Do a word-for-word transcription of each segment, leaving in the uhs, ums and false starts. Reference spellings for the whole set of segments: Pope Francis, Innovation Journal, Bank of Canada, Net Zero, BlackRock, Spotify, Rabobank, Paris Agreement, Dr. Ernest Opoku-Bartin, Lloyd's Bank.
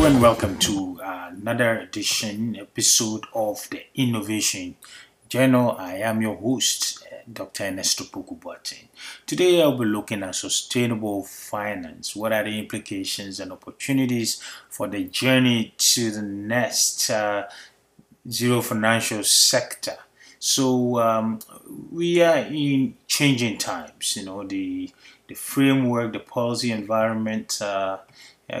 Hello and welcome to another edition episode of the Innovation Journal. I am your host, Doctor Ernest Opoku-Bartin. Today I'll be looking at sustainable finance. What are the implications and opportunities for the journey to the next uh, zero financial sector? So um, we are in changing times. You know, the the framework, the policy environment uh,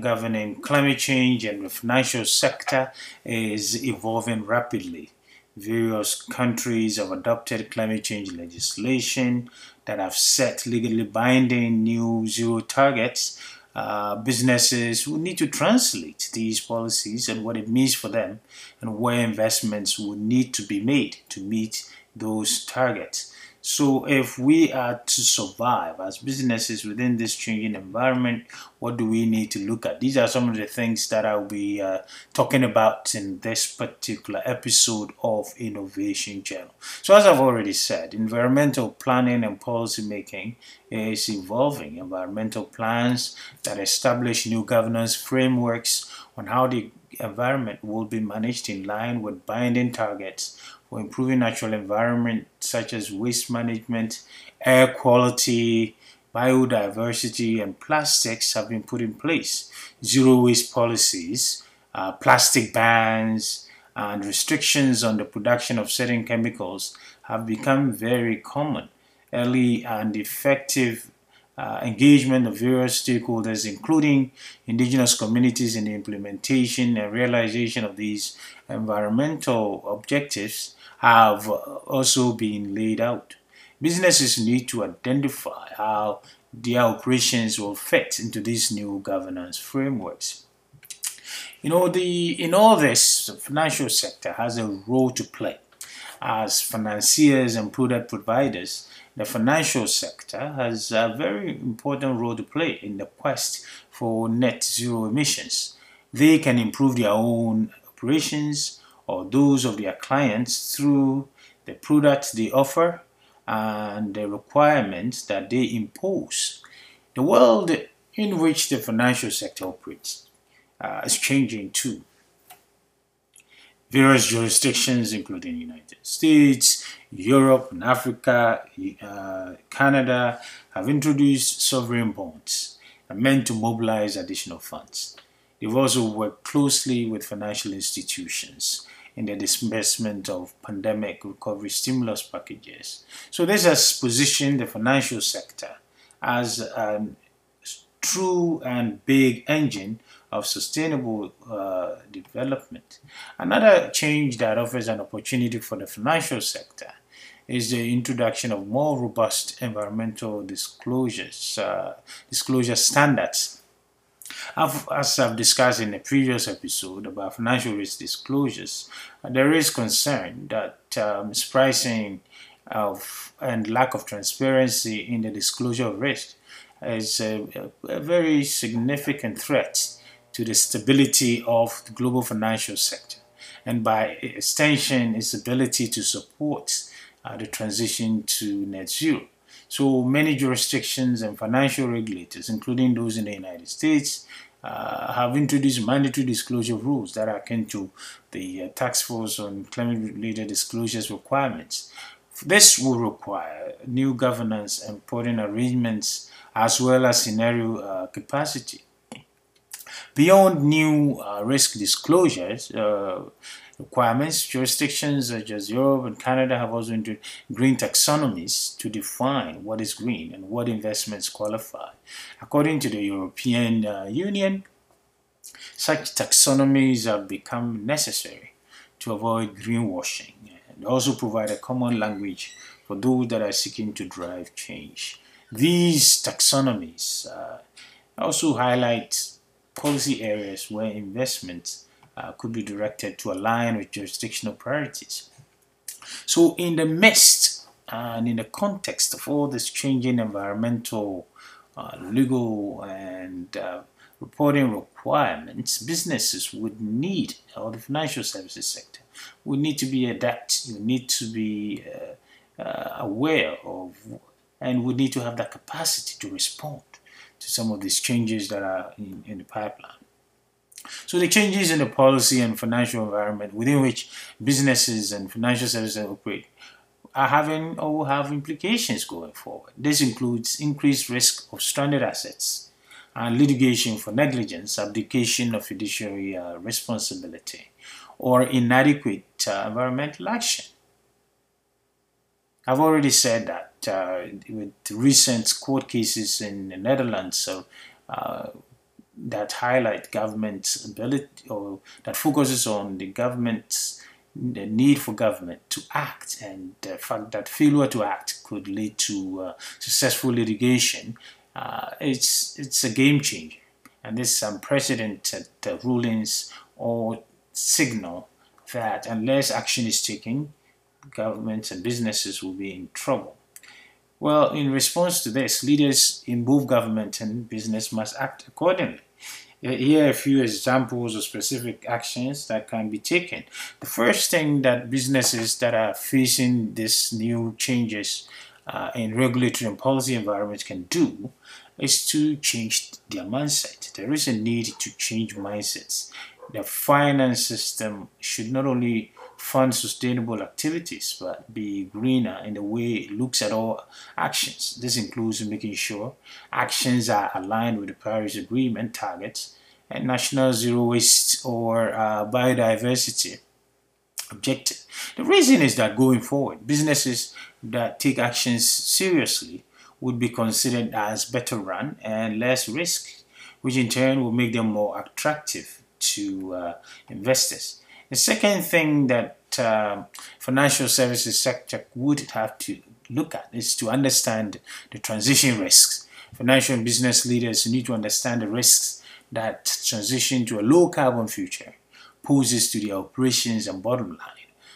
governing climate change and the financial sector is evolving rapidly. Various countries have adopted climate change legislation that have set legally binding new zero targets. Uh, businesses will need to translate these policies and what it means for them and where investments will need to be made to meet those targets. So if we are to survive as businesses within this changing environment, what do we need to look at? These are some of the things that I'll be uh, talking about in this particular episode of Innovation Journal. So as I've already said, environmental planning and policy making is evolving. Environmental plans that establish new governance frameworks on how the environment will be managed in line with binding targets for improving natural environment such as waste management, air quality, biodiversity, and plastics have been put in place. Zero waste policies, uh, plastic bans, and restrictions on the production of certain chemicals have become very common. Early and effective Uh, engagement of various stakeholders, including indigenous communities, in the implementation and realization of these environmental objectives have also been laid out. Businesses need to identify how their operations will fit into these new governance frameworks. You know, the in all this, the financial sector has a role to play. As financiers and product providers, the financial sector has a very important role to play in the quest for net zero emissions. They can improve their own operations or those of their clients through the products they offer and the requirements that they impose. The world in which the financial sector operates uh, is changing too. Various jurisdictions, including the United States, Europe, and Africa, uh, Canada, have introduced sovereign bonds meant to mobilize additional funds. They've also worked closely with financial institutions in the disbursement of pandemic recovery stimulus packages. So this has positioned the financial sector as a true and big engine of sustainable uh, development. Another change that offers an opportunity for the financial sector is the introduction of more robust environmental disclosures, uh, disclosure standards. I've, as I've discussed in the previous episode about financial risk disclosures, there is concern that um, mispricing of, and lack of transparency in the disclosure of risk is a, a very significant threat to the stability of the global financial sector, and by extension, its ability to support uh, the transition to net zero. So many jurisdictions and financial regulators, including those in the United States, uh, have introduced mandatory disclosure rules that are akin to the uh, Task Force on Climate-related Disclosures requirements. This will require new governance and reporting arrangements, as well as scenario uh, capacity. Beyond new uh, risk disclosures uh, requirements, jurisdictions such as Europe and Canada have also introduced green taxonomies to define what is green and what investments qualify. According to the European uh, Union, such taxonomies have become necessary to avoid greenwashing and also provide a common language for those that are seeking to drive change. These taxonomies uh, also highlight policy areas where investments uh, could be directed to align with jurisdictional priorities. So in the midst and in the context of all this changing environmental, uh, legal, and uh, reporting requirements, businesses would need, or the financial services sector, would need to be adept, would need to be uh, uh, aware of, and would need to have that capacity to respond to some of these changes that are in, in the pipeline. So the changes in the policy and financial environment within which businesses and financial services operate are having or will have implications going forward. This includes increased risk of stranded assets and litigation for negligence, abdication of fiduciary uh, responsibility, or inadequate uh, environmental action. I've already said that uh, with recent court cases in the Netherlands so, uh, that highlight government's ability, or that focuses on the government's the need for government to act, and the fact that failure to act could lead to uh, successful litigation, uh, it's, it's a game changer. And this unprecedented uh, rulings or signal that unless action is taken, governments and businesses will be in trouble. Well, in response to this, leaders in both government and business must act accordingly. Here are a few examples of specific actions that can be taken. The first thing that businesses that are facing these new changes uh, in regulatory and policy environments can do is to change their mindset. There is a need to change mindsets. The finance system should not only fund sustainable activities, but be greener in the way it looks at all actions. This includes making sure actions are aligned with the Paris Agreement targets and national zero waste or uh, biodiversity objective. The reason is that going forward, businesses that take actions seriously would be considered as better run and less risky, which in turn will make them more attractive to uh, investors. The second thing that uh, financial services sector would have to look at is to understand the transition risks. Financial and business leaders need to understand the risks that transition to a low-carbon future poses to their operations and bottom line.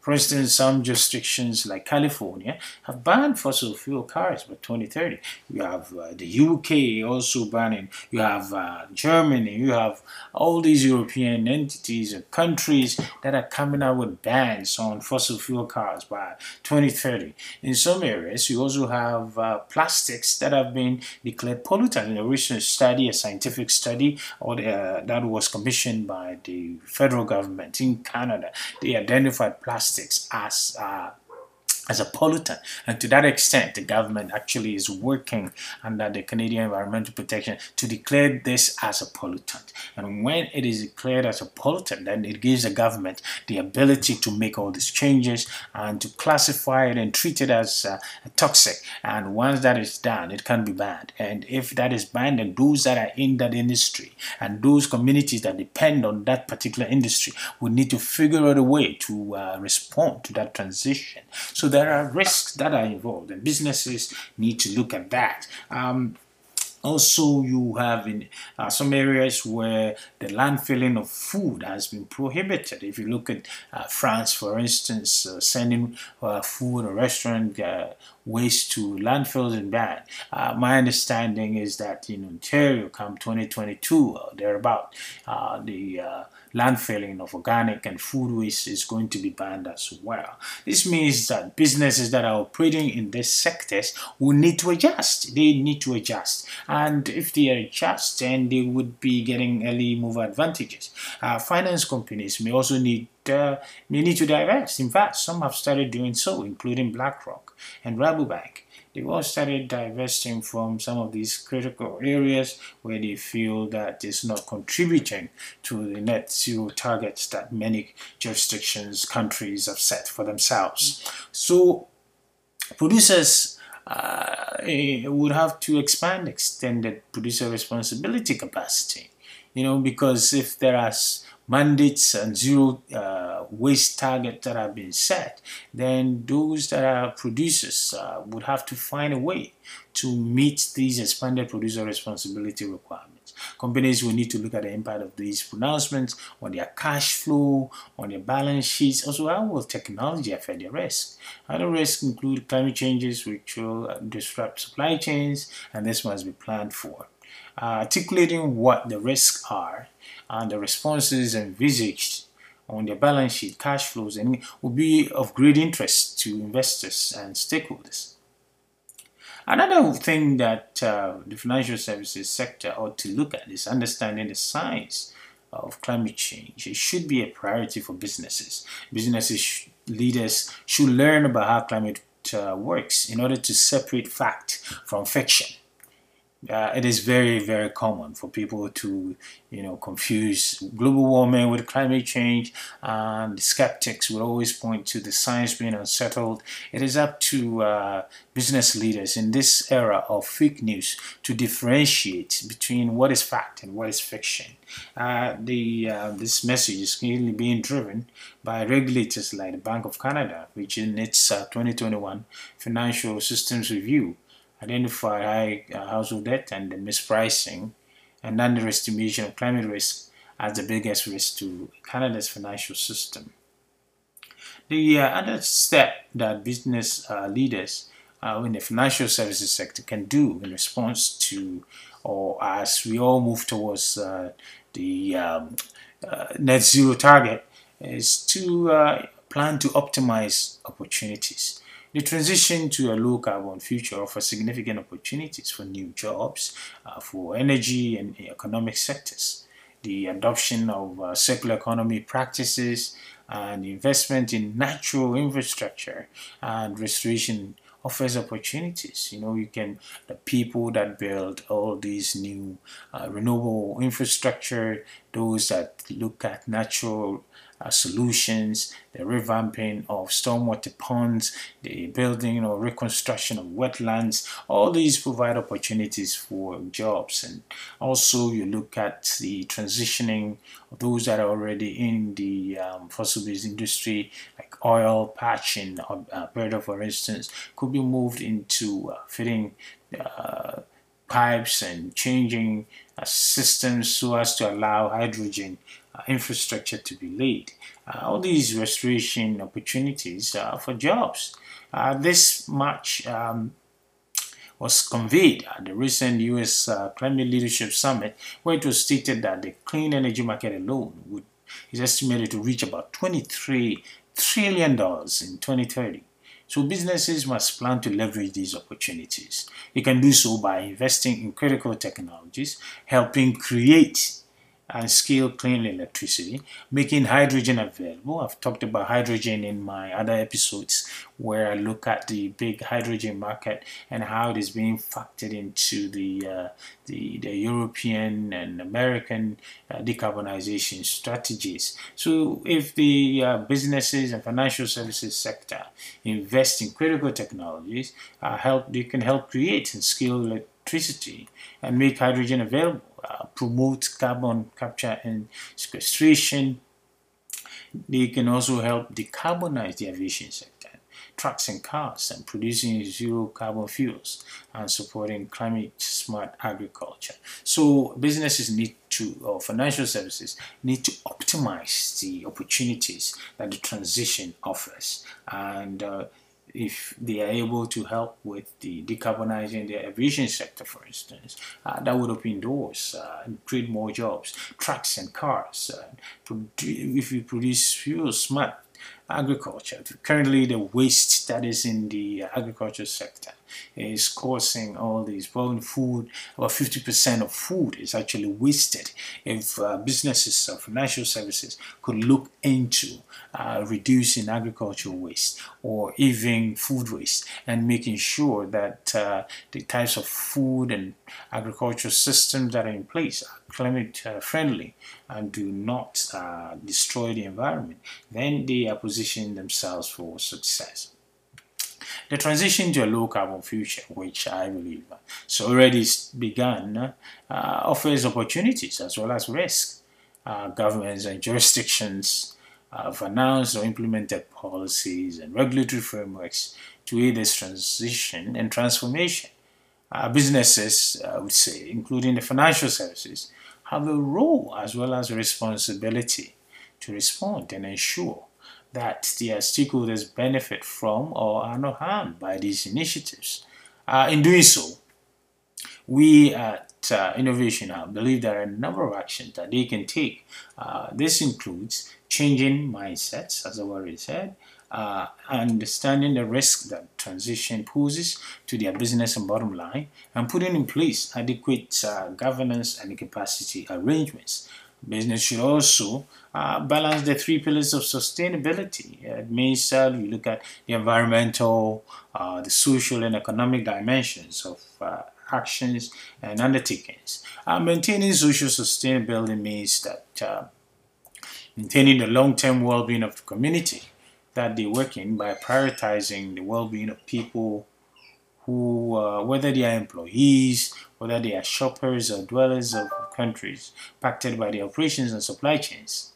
For instance, some jurisdictions like California have banned fossil fuel cars by twenty thirty. You have uh, the U K also banning. You have uh, Germany. You have all these European entities and countries that are coming out with bans on fossil fuel cars by twenty thirty. In some areas, you also have uh, plastics that have been declared pollutants. In a recent study, a scientific study or the, uh, that was commissioned by the federal government in Canada, they identified plastics as uh, as a pollutant, and to that extent the government actually is working under the Canadian Environmental Protection to declare this as a pollutant. And when it is declared as a pollutant, then it gives the government the ability to make all these changes and to classify it and treat it as uh, toxic. And once that is done, it can be banned. And if that is banned, then those that are in that industry and those communities that depend on that particular industry will need to figure out a way to uh, respond to that transition. So that there are risks that are involved, and businesses need to look at that. Um, also, you have in uh, some areas where the landfilling of food has been prohibited. If you look at uh, France, for instance, uh, sending uh, food or restaurant uh, waste to landfills and banned. Uh, my understanding is that in Ontario, come twenty twenty-two, uh, thereabout, uh, the uh, landfilling of organic and food waste is going to be banned as well. This means that businesses that are operating in these sectors will need to adjust. They need to adjust. And if they adjust, then they would be getting early mover advantages. Uh, finance companies may also need Uh, may need to divest. In fact, some have started doing so, including BlackRock and Rabobank. They've all started divesting from some of these critical areas where they feel that it's not contributing to the net zero targets that many jurisdictions, countries have set for themselves. So producers uh, would have to expand extended producer responsibility capacity, you know, because if there are mandates and zero uh, waste targets that have been set, then those that are producers uh, would have to find a way to meet these expanded producer responsibility requirements. Companies will need to look at the impact of these pronouncements on their cash flow, on their balance sheets. Also, how will technology affect their risk? Other risks include climate changes, which will disrupt supply chains, and this must be planned for. Uh, articulating what the risks are and the responses envisaged on their balance sheet, cash flows, and will be of great interest to investors and stakeholders. Another thing that uh, the financial services sector ought to look at is understanding the science of climate change. It should be a priority for businesses. Businesses sh leaders should learn about how climate uh, works in order to separate fact from fiction. Uh, it is very, very common for people to, you know, confuse global warming with climate change, and skeptics will always point to the science being unsettled. It is up to uh, business leaders in this era of fake news to differentiate between what is fact and what is fiction. Uh, the uh, this message is clearly being driven by regulators like the Bank of Canada, which in its uh, twenty twenty-one Financial Systems Review identified high uh, household debt and the mispricing and underestimation of climate risk as the biggest risk to Canada's financial system. The uh, other step that business uh, leaders uh, in the financial services sector can do in response to, or as we all move towards uh, the um, uh, net zero target, is to uh, plan to optimize opportunities. The transition to a low-carbon future offers significant opportunities for new jobs, uh, for energy and economic sectors. The adoption of uh, circular economy practices and investment in natural infrastructure and restoration offers opportunities. You know, you can, the people that build all these new uh, renewable infrastructure, those that look at natural Uh, solutions, the revamping of stormwater ponds, the building or reconstruction of wetlands, all these provide opportunities for jobs. And also you look at the transitioning of those that are already in the um, fossil-based industry, like oil patching, Alberta for instance, could be moved into uh, fitting uh, pipes and changing uh, systems so as to allow hydrogen Uh, infrastructure to be laid. Uh, all these restoration opportunities uh, for jobs. Uh, this much um, was conveyed at the recent U S uh, Climate Leadership Summit, where it was stated that the clean energy market alone would, is estimated to reach about twenty-three trillion dollars in twenty thirty. So businesses must plan to leverage these opportunities. They can do so by investing in critical technologies, helping create and scale clean electricity, making hydrogen available. I've talked about hydrogen in my other episodes where I look at the big hydrogen market and how it is being factored into the uh, the, the European and American uh, decarbonization strategies. So if the uh, businesses and financial services sector invest in critical technologies, uh, help they can help create and scale electricity and make hydrogen available. Uh, promote carbon capture and sequestration. They can also help decarbonize the aviation sector, trucks and cars, and producing zero carbon fuels and supporting climate smart agriculture. So businesses need to, or financial services need to optimize the opportunities that the transition offers, and uh, if they are able to help with the decarbonizing the aviation sector, for instance, uh, that would open doors uh, and create more jobs. Trucks and cars, uh, if we produce fuel smart agriculture. Currently, the waste that is in the agriculture sector is causing all these problems. Food, about fifty percent of food is actually wasted. If uh, businesses or financial services could look into uh, reducing agricultural waste or even food waste and making sure that uh, the types of food and agricultural systems that are in place are climate uh, friendly and do not uh, destroy the environment, then they are positioning themselves for success. The transition to a low-carbon future, which I believe has already begun, uh, offers opportunities as well as risks. Uh, governments and jurisdictions have announced or implemented policies and regulatory frameworks to aid this transition and transformation. Uh, businesses, I would say, including the financial services, have a role as well as a responsibility to respond and ensure that their stakeholders benefit from or are not harmed by these initiatives. Uh, in doing so, we at uh, Innovation Hub believe there are a number of actions that they can take. Uh, this includes changing mindsets, as I've already said, uh, understanding the risk that transition poses to their business and bottom line, and putting in place adequate uh, governance and capacity arrangements Business should also uh, balance the three pillars of sustainability. It means uh, you look at the environmental, uh, the social and economic dimensions of uh, actions and undertakings. Uh, maintaining social sustainability means that uh, maintaining the long-term well-being of the community that they work in by prioritizing the well-being of people who, uh, whether they are employees, whether they are shoppers or dwellers of countries impacted by the operations and supply chains.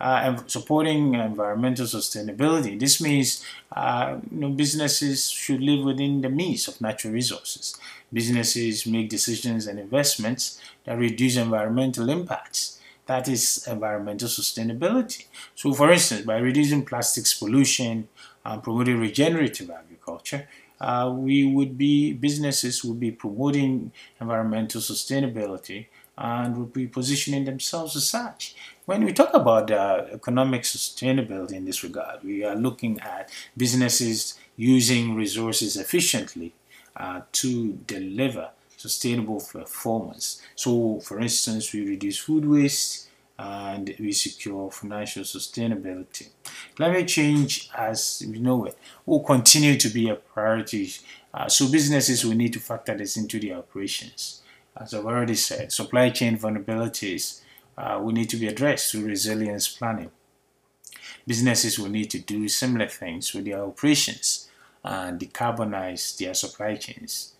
Uh, and supporting environmental sustainability. This means uh, you know, businesses should live within the means of natural resources. Businesses make decisions and investments that reduce environmental impacts. That is environmental sustainability. So, for instance, by reducing plastics pollution and promoting regenerative agriculture, uh, we would be businesses would be promoting environmental sustainability and would be positioning themselves as such. When we talk about uh, economic sustainability in this regard, we are looking at businesses using resources efficiently uh, to deliver sustainable performance. So, for instance, we reduce food waste and we secure financial sustainability. Climate change, as we know it, will continue to be a priority. Uh, so businesses will need to factor this into their operations. As I've already said, supply chain vulnerabilities uh, will need to be addressed through resilience planning. Businesses will need to do similar things with their operations and decarbonize their supply chains.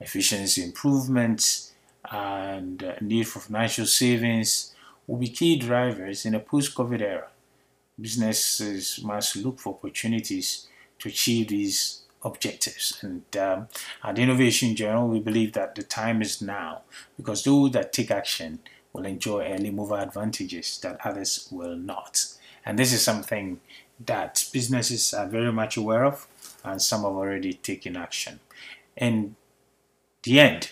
Efficiency improvements and uh, need for financial savings will be key drivers in a post-COVID era. Businesses must look for opportunities to achieve these objectives, and um, at the Innovation Journal, we believe that the time is now, because those that take action will enjoy early mover advantages that others will not. And this is something that businesses are very much aware of, and some have already taken action. In the end,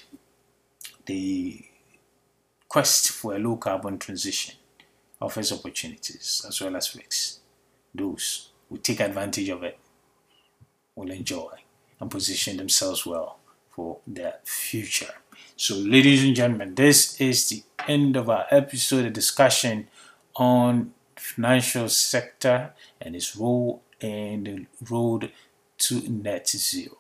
the quest for a low carbon transition offers opportunities as well as risks. Those who take advantage of it will enjoy and position themselves well for their future. So, ladies and gentlemen, this is the end of our episode of discussion on financial sector and its role in the road to net zero.